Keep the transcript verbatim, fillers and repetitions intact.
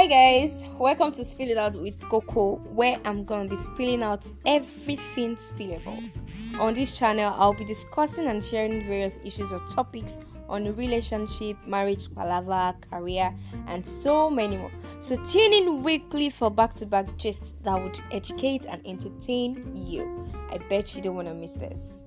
Hi guys, welcome to Spill It Out with Coco, where I'm gonna be spilling out everything spillable. On this channel, I'll be discussing and sharing various issues or topics on relationship, marriage, palaver, career, and so many more. So tune in weekly for back-to-back gists that would educate and entertain you. I bet you don't wanna miss this.